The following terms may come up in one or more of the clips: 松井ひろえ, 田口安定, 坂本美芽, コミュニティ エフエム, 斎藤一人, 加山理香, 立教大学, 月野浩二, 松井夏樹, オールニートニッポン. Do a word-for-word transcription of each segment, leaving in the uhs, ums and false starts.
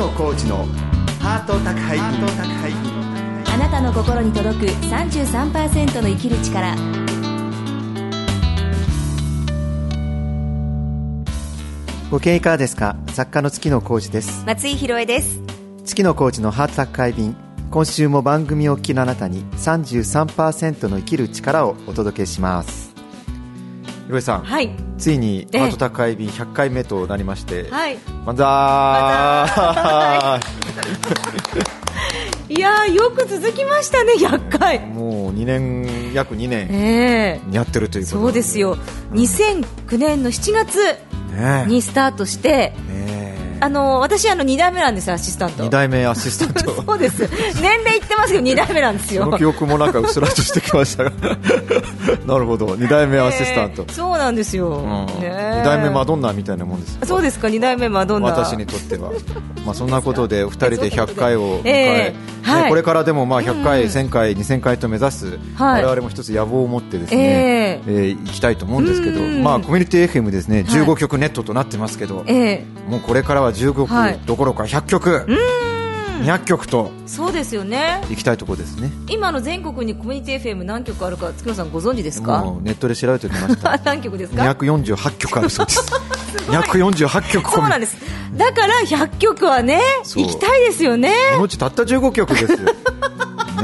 野浩二のハート宅配便、あなたの心に届く さんじゅうさんパーセント の生きる力。ご経営いかがですか。作家の月野浩二です。松井ひろえです。月野浩二のハート宅配便、今週も番組をお聞きのあなたに さんじゅうさんパーセント の生きる力をお届けします。ひろえさん、はい、ついにハート宅配便ひゃっかいめとなりまして、万歳。いやー、よく続きましたね、ひゃっかい。もうにねん、約にねんやってるということ、えー、そうですよ。にせんきゅうねんのしちがつにスタートして、ねね、あの私あのにだいめなんですよ、アシスタント。にだいめアシスタント。そうです。年齢いってますけどにだいめなんですよ。その記憶もなんかうっすらとしてきましたが。なるほど、にだいめアシスタント、えー、そうなんですよ、うん、ね、にだいめマドンナみたいなもんです。そうですか、にだいめマドンナ、私にとっては。まあそんなことでふたりでひゃっかいを迎え、ね、これからでもまあひゃっかい、せんかい、にせんかいと目指す、我々も一つ野望を持ってですね、えー、行きたいと思うんですけど、まあコミュニティ エフエム ですね、じゅうごきょくネットとなってますけど、もうこれからはじゅうごきょくどころかひゃっきょく、にひゃっきょくと、そうですよね、行きたいところですね。今の全国にコミュニティ エフエム 何局あるか、月野さんご存知ですか。もうネットで調べておきました。何局ですか。にひゃくよんじゅうはちきょくあるそうです。にひゃくよんじゅうはちきょく。そうなんです。だからひゃっきょくはね、行きたいですよね。このうちたったじゅうごきょくですよ。ね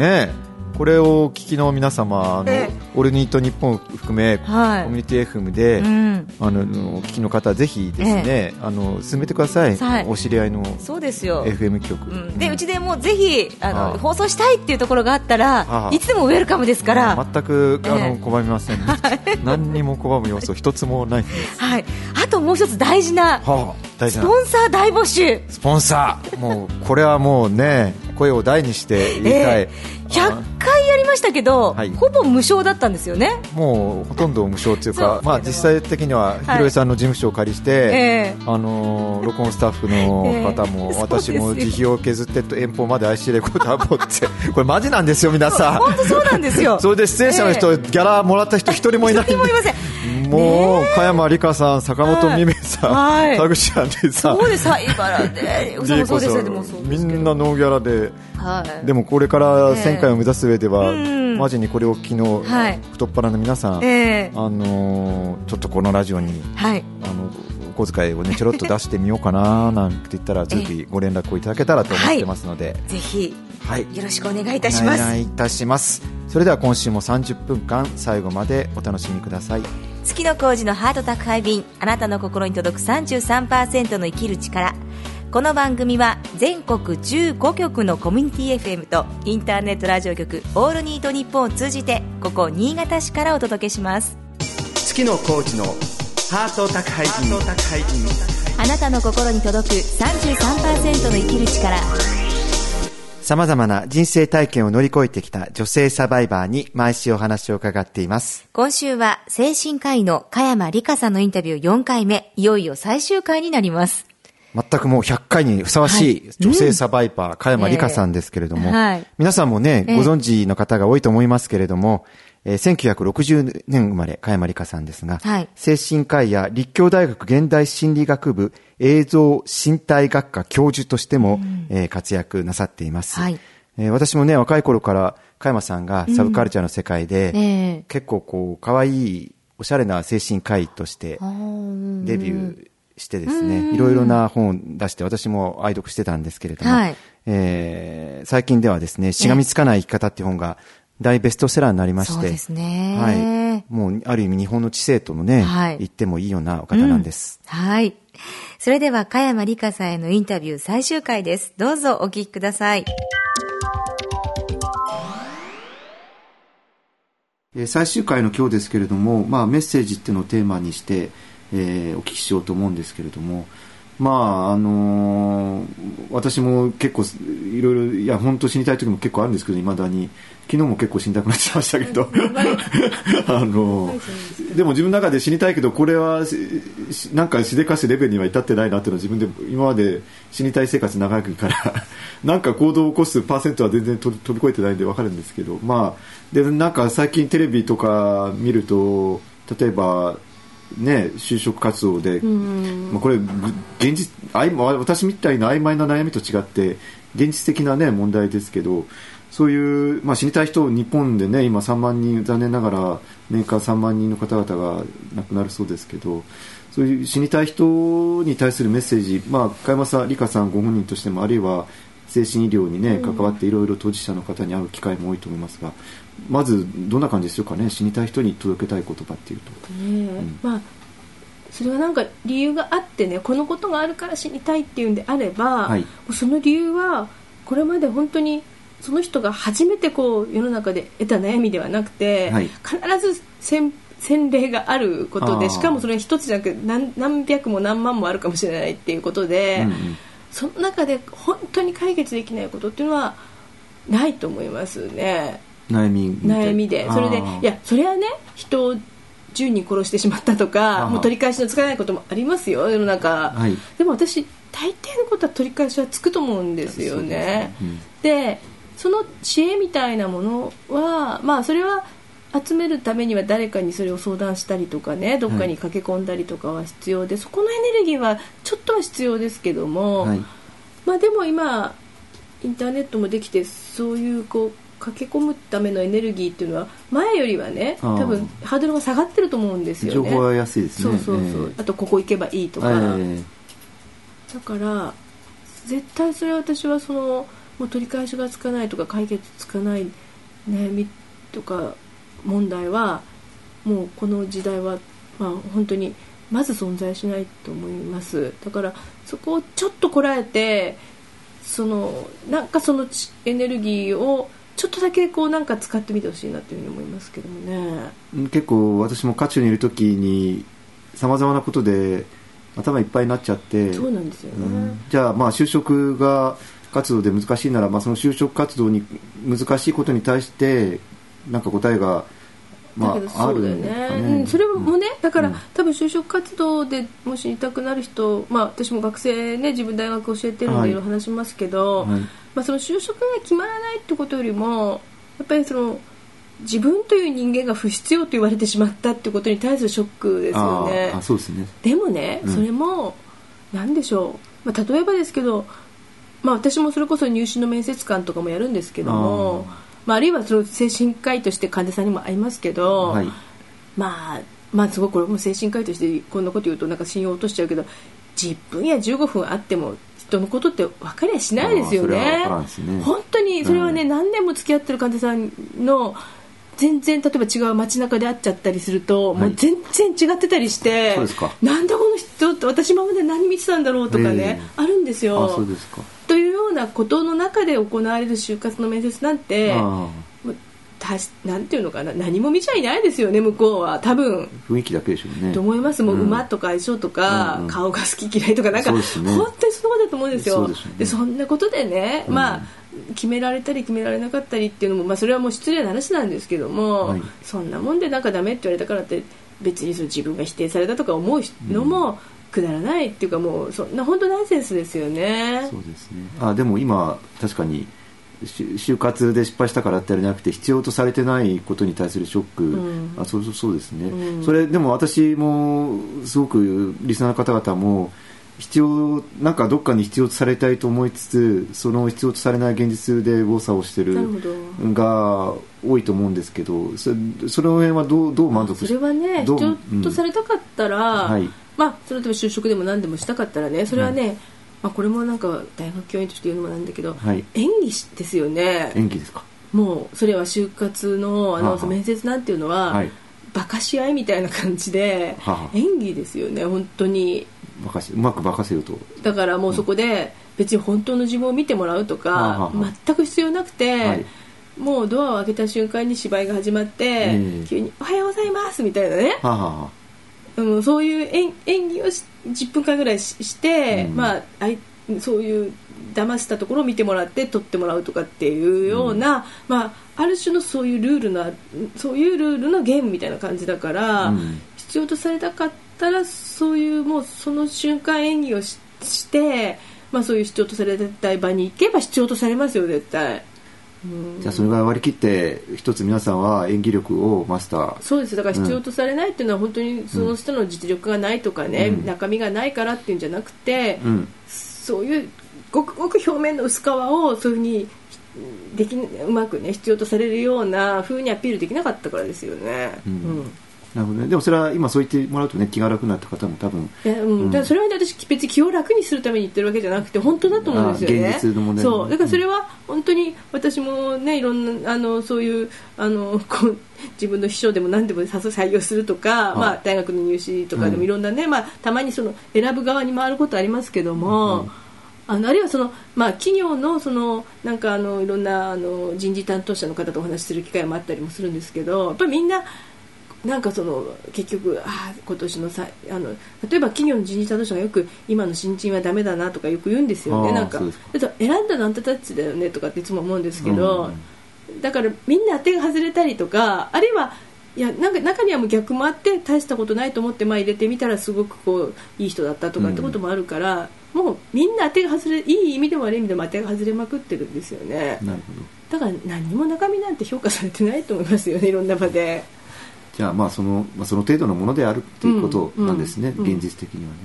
え、これを聞きの皆様、あの、ええ、オルニート日本を含め、はい、コミュニティ エフエム で、うん、あのお聞きの方ぜひですね、ええ、あの進めてください、はい、お知り合いの エフエム 局、うん、でうちでもぜひあのあ放送したいっていうところがあったらいつでもウェルカムですから、まあ、全くあの、ええ、拒みません、ね、はい、何にも拒む要素一つもないんです、はい、あともう一つ大事な、はあ、大事なスポンサー大募集。スポンサー、もうこれはもうね、声を大にして言いたい、えー、ひゃっかいやりましたけど、はい、ほぼ無償だったんですよね。もうほとんど無償というか、まあ、実際的にはひろえさんの事務所を借りして、はい、あの録音スタッフの方も、えー、私も自費を削ってと遠方まで アイシー レコーダー持ってこれマジなんですよ皆さん。本当そうなんですよ。それで出演者の人、えー、ギャラもらった人一人もいないんで。もう、ね、加山理香さん、坂本美芽さん、はい、田口安定さん、そうです、灰原で、そうです、でもそうですけど、みんなノーギャラで、はい、でもこれからせんかいを目指す上では、えー、マジにこれを昨日、はい、太っ腹の皆さん、えー、あのちょっとこのラジオに、はい、あのお小遣いを、ね、ちょろっと出してみようかななんて言ったら、ぜひご連絡をいただけたらと思ってますので、はい、ぜひ、はい、よろしくお願いいたします。お願いいたします。それでは今週もさんじゅっぷんかん最後までお楽しみください。月野浩二のハート宅配便、あなたの心に届く さんじゅうさんパーセント の生きる力。この番組は全国じゅうごきょくのコミュニティ エフエム とインターネットラジオ局オールニートニッポンを通じて、ここ新潟市からお届けします。月野浩二のハート宅配便、あなたの心に届く さんじゅうさんパーセント の生きる力。さまざまな人生体験を乗り越えてきた女性サバイバーに毎週お話を伺っています。今週は精神科医の加山理香さんのインタビューよんかいめ、いよいよ最終回になります。全くもうひゃっかいにふさわしい女性サバイバー、はい、うん、加山理香さんですけれども、えーはい、皆さんもね、ご存知の方が多いと思いますけれども、えー、せんきゅうひゃくろくじゅうねん生まれ、加山理香さんですが、はい、精神科医や立教大学現代心理学部映像身体学科教授としても、うん、えー、活躍なさっています、はい、えー、私もね、若い頃から加山さんがサブカルチャーの世界で、うん、えー、結構こう可愛いおしゃれな精神科医としてデビューしてですね、いろいろな本を出して、私も愛読してたんですけれども、はい、えー、最近ではですね、しがみつかない生き方っていう本が大ベストセラーになりまして、そうですね、はい、もうある意味日本の知性ともね、はい、言ってもいいようなお方なんです、うん、はい。それでは加山理香さんへのインタビュー最終回です。どうぞお聞きください。最終回の今日ですけれども、まあ、メッセージっていうのをテーマにして、えー、お聞きしようと思うんですけれども、まああのー、私も結構いろいろ、いや本当死にたい時も結構あるんですけど、いまだに昨日も結構死にたくなっちゃいましたけどあのー、でも自分の中で死にたいけど、これはなんかしでかしレベルには至ってないなっていうのは、自分で今まで死にたい生活長いからなんか行動を起こすパーセントは全然飛び越えてないんで分かるんですけど、まあでなんか最近テレビとか見ると、例えばね、就職活動で、うんまあ、これ現実私みたいな曖昧な悩みと違って現実的な、ね、問題ですけど、そういう、まあ、死にたい人日本でね今さんまんにん残念ながら年間さんまんにんの方々が亡くなるそうですけど、そういう死にたい人に対するメッセージ、まあ、加山さん理香さんご本人としてもあるいは精神医療に、ね、関わっていろいろ当事者の方に会う機会も多いと思いますが、まずどんな感じでしょうかね、死にたい人に届けたい言葉っていうと、ねうんまあ、それはなんか理由があってね、このことがあるから死にたいっていうんであれば、はい、その理由はこれまで本当にその人が初めてこう世の中で得た悩みではなくて、はい、必ず先輩先例があることで、しかもそれは一つじゃなく 何, 何百も何万もあるかもしれないっていうことで、うんうん、その中で本当に解決できないことっていうのはないと思いますね。悩 み, 悩みでそれでいやそれはね人をじゅうにん殺してしまったとかもう取り返しのつかないこともありますよ世の中、はい、でも私大抵のことは取り返しはつくと思うんですよね。で、うん、でその知恵みたいなものはまあそれは集めるためには誰かにそれを相談したりとかね、どっかに駆け込んだりとかは必要で、はい、そこのエネルギーはちょっとは必要ですけども、はい、まあでも今インターネットもできてそういうこう駆け込むためのエネルギーっていうのは前よりはね多分ハードルが下がってると思うんですよね。情報は安いですね。そうそうそう、えー、あとここ行けばいいとか、えー、だから絶対それは私はそのもう取り返しがつかないとか解決つかない悩みとか問題はもうこの時代は、まあ、本当にまず存在しないと思います。だからそこをちょっとこらえてそのなんかそのエネルギーをちょっとだけこうなんか使ってみてほしいなというふうに思いますけどもね。結構私も渦中にいる時にさまざまなことで頭いっぱいになっちゃって、そうなんですよね、うん、じゃあまあ就職が活動で難しいなら、まあ、その就職活動に難しいことに対してなんか答えがまあ、だけどそうだよね、あるんですかね、うん、それもねだから、うん、多分就職活動でもし痛くなる人、まあ、私も学生ね自分大学教えてるのでいろいろ話しますけど、はいはい、まあ、その就職が決まらないってことよりもやっぱりその自分という人間が不必要と言われてしまったってことに対するショックですよね。ああそうですね。でもね、うん、それも何でしょう、まあ、例えばですけど、まあ、私もそれこそ入試の面接官とかもやるんですけども、まあ、あるいはその精神科医として患者さんにも会いますけど、はい、まあ、まあすごくこれも精神科医としてこんなこと言うとなんか信用落としちゃうけどじゅっぷんやじゅうごふんあっても人のことって分かりゃしないですよね。本当にそれはね、うん、何年も付き合ってる患者さんの全然例えば違う街中で会っちゃったりすると、はい、もう全然違ってたりして、そうですか、なんだこの人って私今まで何見てたんだろうとかね、えー、あるんですよ。あ、そうですか。というようなことの中で行われる就活の面接なんて、あなんていうのかな、何も見ちゃいないですよね向こうは多分。雰囲気だけでしょうねと思います。もう馬とか相性とか、うんうん、顔が好き嫌いとかなんか、ね、本当にそのことだと思うんですよ。 そうですよね。でそんなことでね、うん、まあ決められたり決められなかったりっていうのも、まあ、それはもう失礼な話なんですけども、はい、そんなもんでなんかダメって言われたからって別にその自分が否定されたとか思うのも、うんくだらないっていうか、もうそんな本当ナンセンスですよね。そうですね。あ、でも今確かに就活で失敗したからってあれじゃなくて必要とされてないことに対するショック、うん、あ、そうそうそうですね、うん、それでも私もすごくリスナーの方々も必要なんかどっかに必要とされたいと思いつつその必要とされない現実で誤差をしてるが多いと思うんですけど、 そ, その辺はど う, どう満足してそれはね必要とされたかったら、うん、はい、まあ、それとも就職でも何でもしたかったらね、それはね、はい、まあ、これもなんか大学教員として言うのもなんだけど、はい、演技ですよね。演技ですか。もうそれは就活 の, あの面接なんていうのは、はい、バカし合いみたいな感じで、はい、演技ですよね本当に。バカしうまくバカせよと。だからもうそこで別に本当の自分を見てもらうとか、うん、全く必要なくて、はい、もうドアを開けた瞬間に芝居が始まって、えー、急におはようございますみたいなね、はははうん、そういう演技をじゅっぷんかんぐらい し, して、うん、まあ、あいそういう騙したところを見てもらって撮ってもらうとかっていうような、うん、まあ、ある種のそういうルールのそういうルールのゲームみたいな感じだから、うん、必要とされたかったらそういうもうその瞬間演技を し, して、まあ、そういう必要とされた場に行けば必要とされますよ絶対。じゃあその場合割り切って一つ皆さんは演技力をマスター、そうです、だから必要とされないっていうのは本当にその人の実力がないとかね、うん、中身がないからっていうんじゃなくて、うん、そういうごくごく表面の薄皮をそういうふうにできうまくね必要とされるような風にアピールできなかったからですよね、うんうん、なるほどね、でもそれは今そう言ってもらうとね気が楽になった方も多分、えーうんうん、だそれは、ね、私別に気を楽にするために言ってるわけじゃなくて本当だと思うんですよね、現実の問題、そうだからそれは本当に私もねいろんなあのそういうあのこう自分の秘書でも何でも採用するとか、まあ、大学の入試とかでもいろんなね、うんまあ、たまにその選ぶ側に回ることありますけども、うんうん、あのあるいはその、まあ、企業 の, そのなんかあのいろんなあの人事担当者の方とお話しする機会もあったりもするんですけど、やっぱりみんななんかその結局あ今年のさあの例えば企業の人事担当者がよく今の新人はダメだなとかよく言うんですよね、なんか選んだのあんたたちだよねとかっていつも思うんですけど、うん、だからみんな当てが外れたりとか、あるいはいやなんか中にはもう逆もあって大したことないと思って前入れてみたらすごくこういい人だったとかってこともあるから、うん、もうみんな当てが外れ、いい意味でも悪い意味でも当てが外れまくってるんですよね。なるほど。だから何も中身なんて評価されてないと思いますよね、いろんな場で。じゃあまあその、まあ、その程度のものであるということなんですね、うんうんうん、現実的にはね、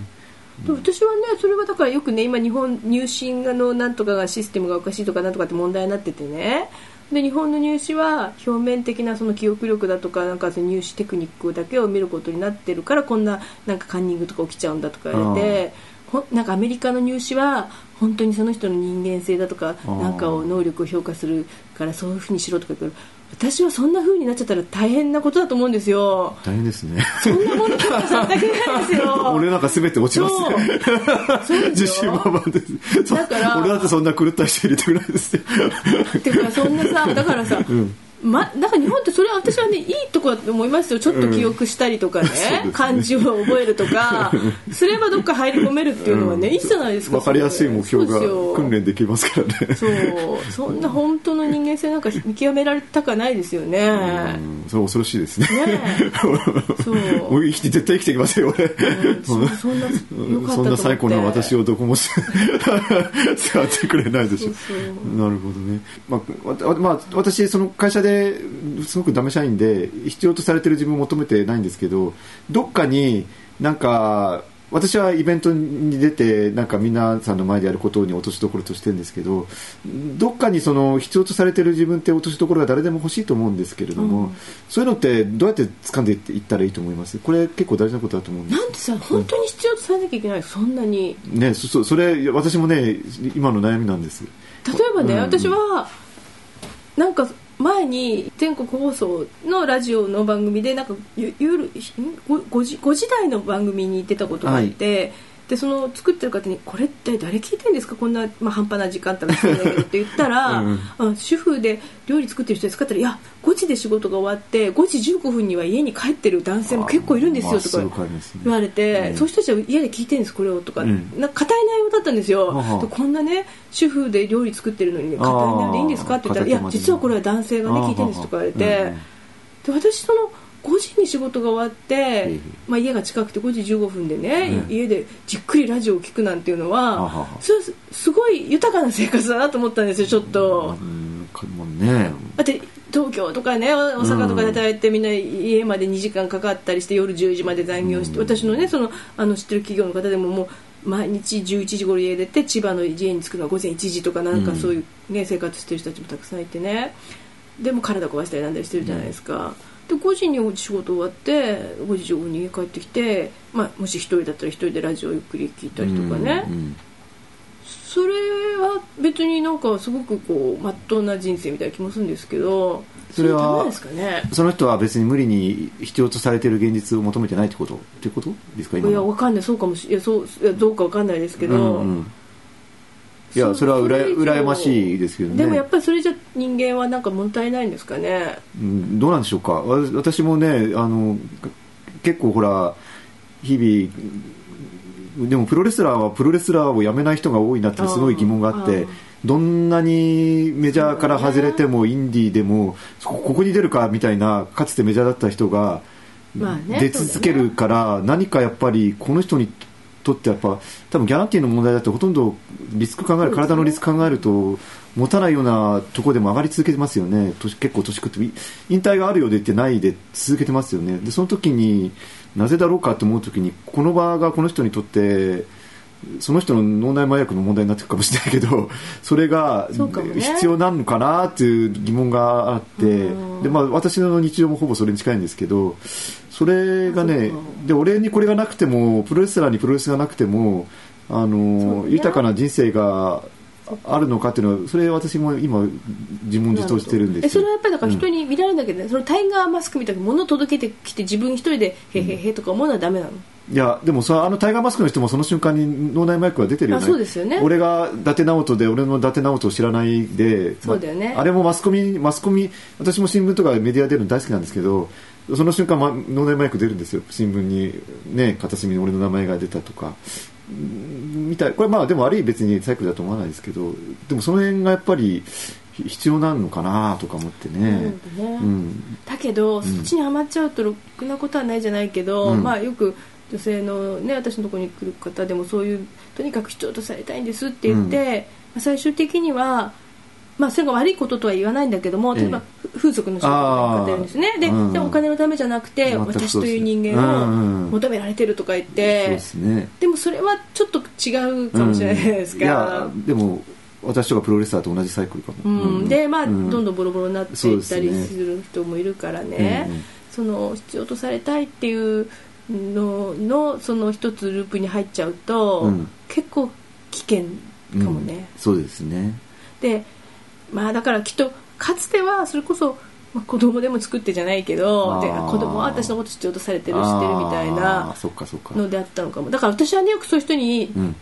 うん、私はねそれはだからよくね今日本入試のなんとかがシステムがおかしいとかなんとかって問題になっててね、で日本の入試は表面的なその記憶力だと か, なんかその入試テクニックだけを見ることになってるからこん な, なんかカンニングとか起きちゃうんだとか言われて、なんかアメリカの入試は本当にその人の人間性だとかなんかを能力を評価するからそういうふうにしろとか言って、私はそんな風になっちゃったら大変なことだと思うんですよ。大変ですね。そんなもの評価されたくないですよ。俺なんか全て落ちます。そう。そうですよ。自信満々です。だから俺だってそんな狂った人入れたくないですよ。てかそんなさ、だからさ、うんま、だから日本ってそれは私はねいいとこだと思いますよ。ちょっと記憶したりとかね、うん、漢字を覚えるとかすればどっか入り込めるっていうのはね、うん、いいじゃないですか。分かりやすい目標が訓練できますからね。そう、そんな本当の人間性なんか見極められたかないですよね。うん、それ恐ろしいですね。ねそうもう絶対生きてきませんよ俺、うんそ。そんな良かったと思って。そんな最高の私をどこも触ってくれないでしょ。そうそうなるほどね。まあ、まあ、私その会社ですごくダメ社員で必要とされてる自分を求めてないんですけど、どっかになんか私はイベントに出てなんか皆さんの前でやることに落としどころとしてるんですけど、どっかにその必要とされてる自分って落としどころが誰でも欲しいと思うんですけれども、うん、そういうのってどうやって掴んでいったらいいと思います？これ結構大事なことだと思うんです。なんてさ本当に必要とされなきゃいけない、うん、そんなに、ね、そ, それ私もね今の悩みなんです。例えばね、うん、私はなんか前に全国放送のラジオの番組でなんかゆゆ ご, ご時代の番組に出たことがあって、はい、でその作ってる方にこれって誰聞いてるんですかこんな、まあ、半端な時間だったらって言ったら、うん、あ主婦で料理作ってる人ですかって言ったらいやごじで仕事が終わってごじじゅうごふんには家に帰ってる男性も結構いるんですよとか言われて、まあ そ, うね、そういう人たちは家で聞いてるんですこれをとか、うん、なんか固い内容だったんですよ。ははでこんなね主婦で料理作ってるのに、ね、固い内容でいいんですかって言ったらいや実はこれは男性がね聞いてるんですとか言われて、ははは、うん、で私そのごじに仕事が終わって、まあ、家が近くてごじじゅうごふんでね、うん、家でじっくりラジオを聞くなんていうのは、うん、それはすごい豊かな生活だなと思ったんですよちょっと、うんうんね、だって東京とかね大阪とかで働いてみんな家までにじかんかかったりして夜じゅうじまで残業して、うん、私のねそのあの知ってる企業の方でももう毎日じゅういちじ頃家出て千葉の家に着くのはごぜんいちじとかなんかそういう、ねうん、生活してる人たちもたくさんいてねでも体壊したりなんだりしてるじゃないですか、うんでごじに仕事終わってごじじゅうごふんに家帰ってきて、まあ、もし一人だったら一人でラジオをゆっくり聞いたりとかね、うんうん、それは別になんかすごくこうまっとうな人生みたいな気もするんですけどそれはですか、ね、その人は別に無理に必要とされている現実を求めてないってことっていうことですか今いやわかんないそうかもしいやそういやどうかわかんないですけど、うんうんうんいやそれはうら羨ましいですけどね。でもやっぱりそれじゃ人間はなんか物足りないんですかね、うん、どうなんでしょうか。私もねあの結構ほら日々でもプロレスラーはプロレスラーをやめない人が多いなってすごい疑問があってどんなにメジャーから外れてもインディーでもここに出るかみたいなかつてメジャーだった人が出続けるから何かやっぱりこの人にとってやっぱ多分ギャランティーの問題だってほとんどリスク考える、体のリスク考えると持たないようなところでも上がり続けてますよね。結構年食って引退があるようでってないで続けてますよね。でその時になぜだろうかと思う時にこの場がこの人にとってその人の脳内麻薬の問題になっていくかもしれないけどそれが必要なのかなっていう疑問があって、ねでまあ、私の日常もほぼそれに近いんですけどそれがねで俺にこれがなくてもプロレスラーにプロレスがなくてもあの豊かな人生があるのかっていうのはそれ私も今自問自答してるんですけど、それはやっぱりだから人に見られなきゃいけない、うん、そのタイガーマスクみたいなものを届けてきて自分一人でへへへとか思うのはダメなの、うんいやでもさあのタイガーマスクの人もその瞬間に脳内麻薬が出てるよね。あそうですよね。俺が伊達直人で俺の伊達直人を知らないで、そうだよね、まあれもマスコミマスコミ私も新聞とかメディア出るの大好きなんですけどその瞬間、ま、脳内麻薬出るんですよ新聞に、ね、片隅に俺の名前が出たとかみたいこれまあでも悪い別にサイクルだと思わないですけどでもその辺がやっぱり必要なのかなとか思ってね、うんねうん、だけど、うん、そっちにハマっちゃうとろくなことはないじゃないけど、うん、まあよく女性の、ね、私のところに来る方でもそういうとにかく必要とされたいんですって言って、うん、最終的には、まあ、それが悪いこととは言わないんだけども例えば、ええ、風俗の仕事の方がいるんですねで、うん、でお金のためじゃなくて私という人間を求められてるとか言って、うんうん、そうですね、でもそれはちょっと違うかもしれないですか、うん、いやでも私とかプロレスラーと同じサイクルかも、うんうん、でまあ、うん、どんどんボロボロになっていったりする人もいるからね、その必要とされたいっていうののその一つループに入っちゃうと、うん、結構危険かもね、うん、そうですね。で、まあだからきっとかつてはそれこそ、まあ、子供でも作ってじゃないけどで子供は私のこと必要とされてる知ってるみたいなのであったのかも。だから私はねよくそういう人に、うん、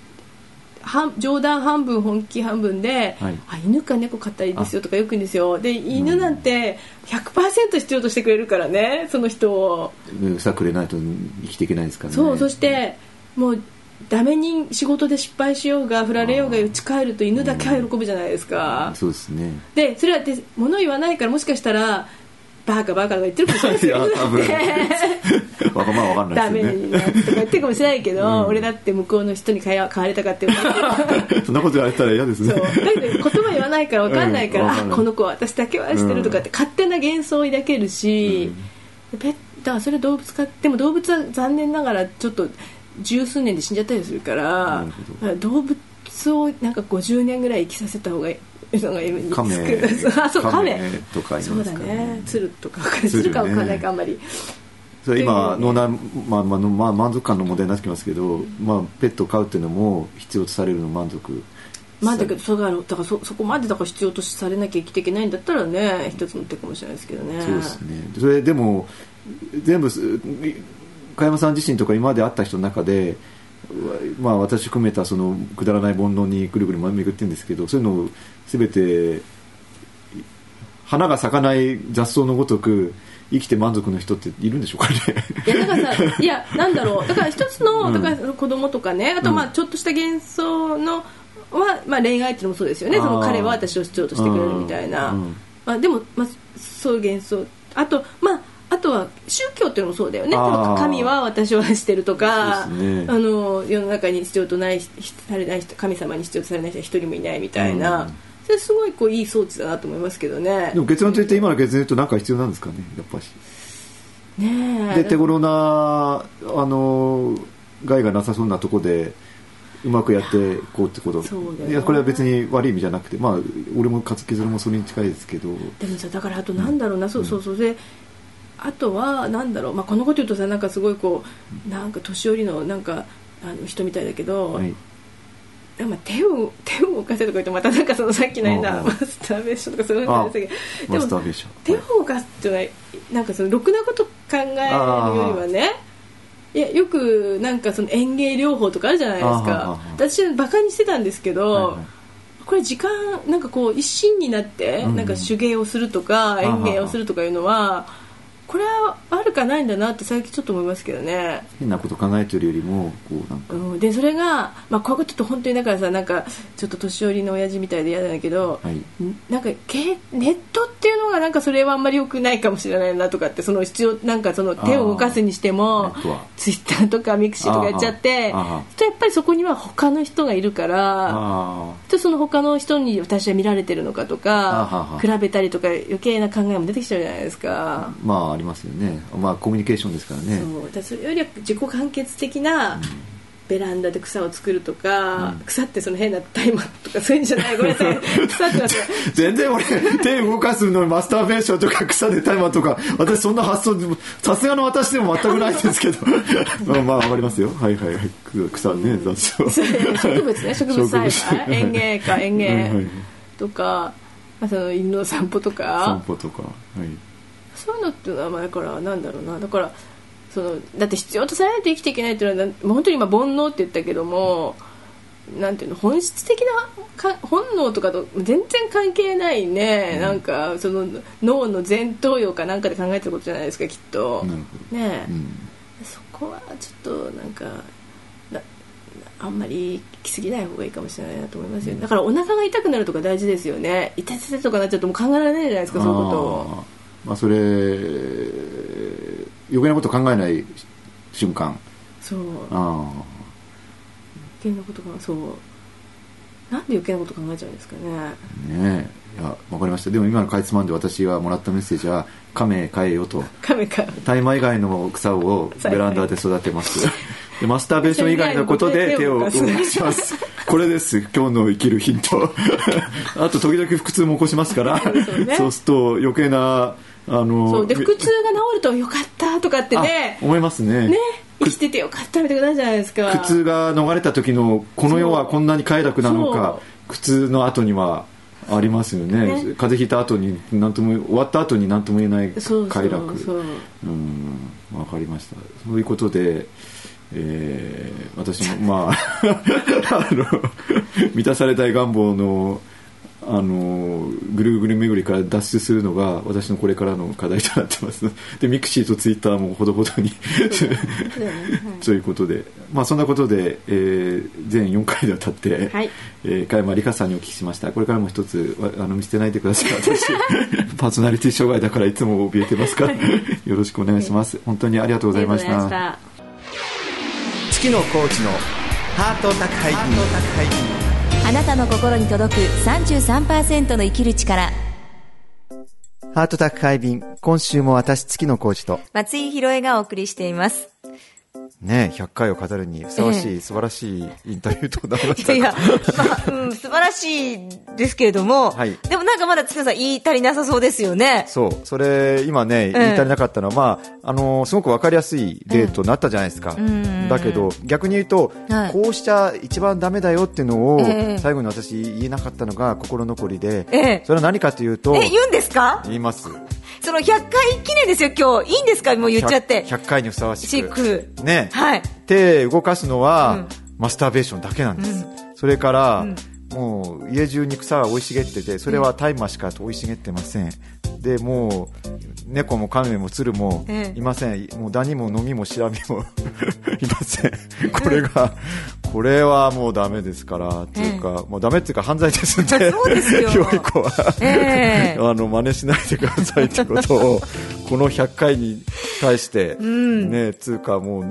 冗談半分本気半分で、はい、あ犬か猫飼ったりですよとかよく言うんですよ。で犬なんて ひゃくパーセント 必要としてくれるからねその人を餌くれないと生きていけないですからね。そうそして、うん、もうダメ人仕事で失敗しようが振られようが家帰ると犬だけは喜ぶじゃないですか、うん、そうですね。でそれはで物言わないからもしかしたらバカバカとか言ってるかもしれないですよわかんないわかんないですよね。ダメになって言ってるかもしれないけど、うん、俺だって向こうの人に買われたかってそんなこと言われたら嫌ですね。そうだけど言葉言わないからわかんないから、うん、あこの子は私だけはしてるとかって勝手な幻想を抱けるし、うん、ペッだからそれ動物かでも動物は残念ながらちょっと十数年で死んじゃったりするから、うん、動物をなんかごじゅうねんぐらい生きさせた方がいいカメとかいますからね。鶴とか鶴か分かんないかあんまりそれ今脳内、まあまあまあ、満足感の問題になってきますけど、うんまあ、ペットを飼うっていうのも必要とされるの満足まあ、だけど そ, だから そ, そこまでだから必要とされなきゃ生きていけないんだったらね一つの手かもしれないですけどね。そうですね。それでも全部加山さん自身とか今まで会った人の中でまあ、私含めたそのくだらない煩悩にぐるぐる巡ってるんですけどそういうのを全て花が咲かない雑草のごとく生きて満足の人っているんでしょうかね。いやだからさいやなんだろうだから一つの、うん、だから子供とかねあとまあちょっとした幻想のは、まあ、恋愛っていうのもそうですよね。その彼は私を必要としてくれるみたいな、うんまあ、でも、まあ、そういう幻想あとまああとは宗教っていうのもそうだよね。神は私を愛してるとか、ね、あの世の中に必要とないされない人神様に必要とされない人は一人もいないみたいな、うん、それすごいこういい装置だなと思いますけどね。でも結論といって今の結論と何か必要なんですかねやっぱり、ね、で手頃なあの害がなさそうなとこでうまくやっていこうってことそうだ、ね、いやこれは別に悪い意味じゃなくて、まあ、俺も勝木鶴もそれに近いですけどでもさだからあとなんだろうな、うん、そうそうそうであとはなんだろう、まあ、このこと言うとさなんかすごいこうなんか年寄りのなんかあの人みたいだけど、はい、なんか手を手を動かせとか言ってまたなんかそのさっきのようなマスターベーションとかそういうのなんですけどでも手を動かすじゃないなんかそのろくなこと考えるよりはねいやよくなんかその園芸療法とかあるじゃないですか。私はバカにしてたんですけど、はいはいこれ時間なんかこう一心になってなんか手芸をするとか園芸をするとかいうのはこれはあるかないんだなって最近ちょっと思いますけどね。変なこと考えてるよりもこうなんか、うん、でそれが、まあ、こういうことって本当にだからさ、なんかちょっと年寄りの親父みたいで嫌なんだけど、はい、なんかネットっていうのがなんかそれはあんまり良くないかもしれないなとかって、その必要なんかその手を動かすにしてもツイッターとかミクシーとかやっちゃって、とやっぱりそこには他の人がいるから、とその他の人に私は見られてるのかとか比べたりとか余計な考えも出てきちゃうじゃないですか。まあありますよね。まあコミュニケーションですからね。そうだ、それよりは自己完結的な、うん、ベランダで草を作るとか、うん、草ってその変なタイマーとかそういうんじゃない、ごめんなさい草って全然俺手動かすのにマスターベーションとか草でタイマーとか、私そんな発想さすがの私でも全くないですけどまあまあ分かりますよ、はいはいはい、草ね、うん、雑草植物ね、植物栽培園芸か園芸、はいはい、とか、まあ、その犬の散歩とか散歩とか、はい、そういうのって名前からなんだろうな、だからそのだって必要とされないと生きていけないっていうのは本当に今煩悩って言ったけども、なんていうの、本質的な本能とかと全然関係ないね、うん、なんかその脳の前頭葉かなんかで考えてることじゃないですかきっと、なるほどね、うん、そこはちょっとなんかあんまり来すぎない方がいいかもしれないなと思いますよ、うん、だからお腹が痛くなるとか大事ですよね。痛い痛いとかなっちゃうともう考えられないじゃないですか、そういうことを。まあ、それ余計なこと考えない瞬間、そうあ余計なことがそう、なんで余計なこと考えちゃうんですかね。ねえ、いや分かりました。でも今のかいつまんで私がもらったメッセージは、亀飼えよと、亀飼う、タイマー以外の草をベランダで育てますでマスターベーション以外のことで手を動かしますこれです今日の生きるヒントあと時々腹痛も起こしますからそう、ね、そうすると余計なあのそうで腹痛が治るとよかったとかってね思います ね, ね、生きててよかったみたいになるじゃないですか。苦痛が逃れた時のこの世はこんなに快楽なのか、苦痛の後にはありますよ ね, ね風邪ひいた後に何とも終わった後に何とも言えない快楽、そうそうそう、うん、分かりました。そういうことで、えー、私もまああの満たされたい願望のあのぐるぐる巡りから脱出するのが私のこれからの課題となってますでミクシーとツイッターもほどほどにということで、まあ、そんなことで、えー、全よんかいでわたって、はい、えー、加山理香さんにお聞きしました。これからも一つあの見捨てないでください私パーソナリティ障害だからいつも怯えてますからよろしくお願いします、はい、本当にありがとうございました。月野コーチのハート宅配便、あなたの心に届く さんじゅうさんパーセント の生きる力。ハート宅配便、今週も私月野浩二と松井ひろえがお送りしていますね。えひゃっかいを飾るにふさわしい、ええ、素晴らしいインタビューとなりましたいや、まあうん、素晴らしいですけれども、はい、でもなんかまだ月野さん言い足りなさそうですよね。そう、それ今ね、ええ、言い足りなかったのは、まあ、あのすごく分かりやすいデートになったじゃないですか、うん、だけど逆に言うと、はい、こうしちゃ一番ダメだよっていうのを、ええ、最後に私言えなかったのが心残りで、ええ、それは何かというと、え、言うんですか？言います。そのひゃっかい記念ですよ今日、いいんですかもう言っちゃって。 ひゃく, ひゃっかいにふさわしく、ね、はい、手動かすのは、うん、マスターベーションだけなんです、うん、それから、うん、もう家中に草が生い茂ってて、それはタイマーしか生い茂ってません、うん、でもう猫もカメも鶴もいません、うん、もうダニもノミもシラミもいませんこれが、うん、これはもうダメですからっていうか、うん、もうダメっていうか犯罪ですんで、そうですよ今日以降は、えー、あの真似しないでくださいってことをこのひゃっかいに対して、うん、ね、つうかもうね、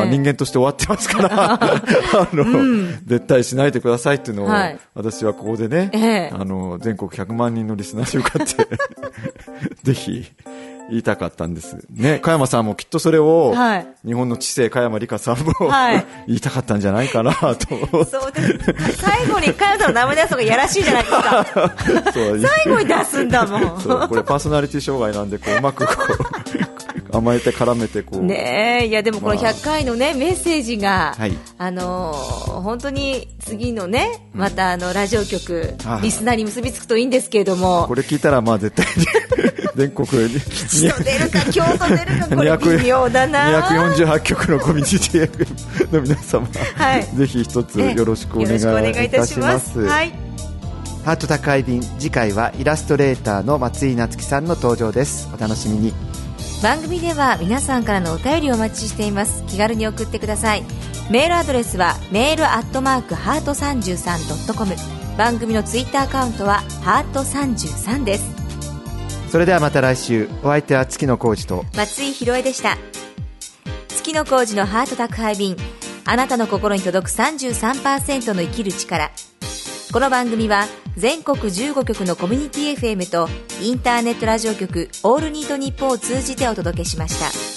えー、人間として終わってますからあの、うん、絶対しないでくださいっていうのを、はい、私はここでね、えー、あの全国ひゃくまんにんのリスナーに向かってぜひ言いたかったんですね。加山さんもきっとそれを、はい、日本の知性加山理香さんも、はい、言いたかったんじゃないかなと。そうです最後に加山さんの名前出すのがやらしいじゃないですか最後に出すんだもんそうこれパーソナリティ障害なんでこう、うまくこう甘えて絡めてこうねえ。いやでもこのひゃっかいの、ね、まあ、メッセージが、はい、あのー、本当に次のね、またあのラジオ局、うん、リスナーに結びつくといいんですけれども、これ聞いたらまあ絶対に全国に出るか京都出るかこれ微妙だな。にひゃくよんじゅうはちきょくのコミュニティの皆様、はい、ぜひ一つよろしくお願いいたします、はい、ハート宅配便、次回はイラストレーターの松井夏樹さんの登場です。お楽しみに。番組では皆さんからのお便りをお待ちしています。気軽に送ってください。メールアドレスはメールアットマークハート さんじゅうさんドットコム、 番組のツイッターアカウントはハートさんじゅうさんです。それではまた来週。お相手は月野浩二と松井博恵でした。月野浩二のハート宅配便、あなたの心に届く さんじゅうさんパーセント の生きる力。この番組は全国じゅうごきょくのコミュニティ エフエム とインターネットラジオ局オールニートニッポンを通じてお届けしました。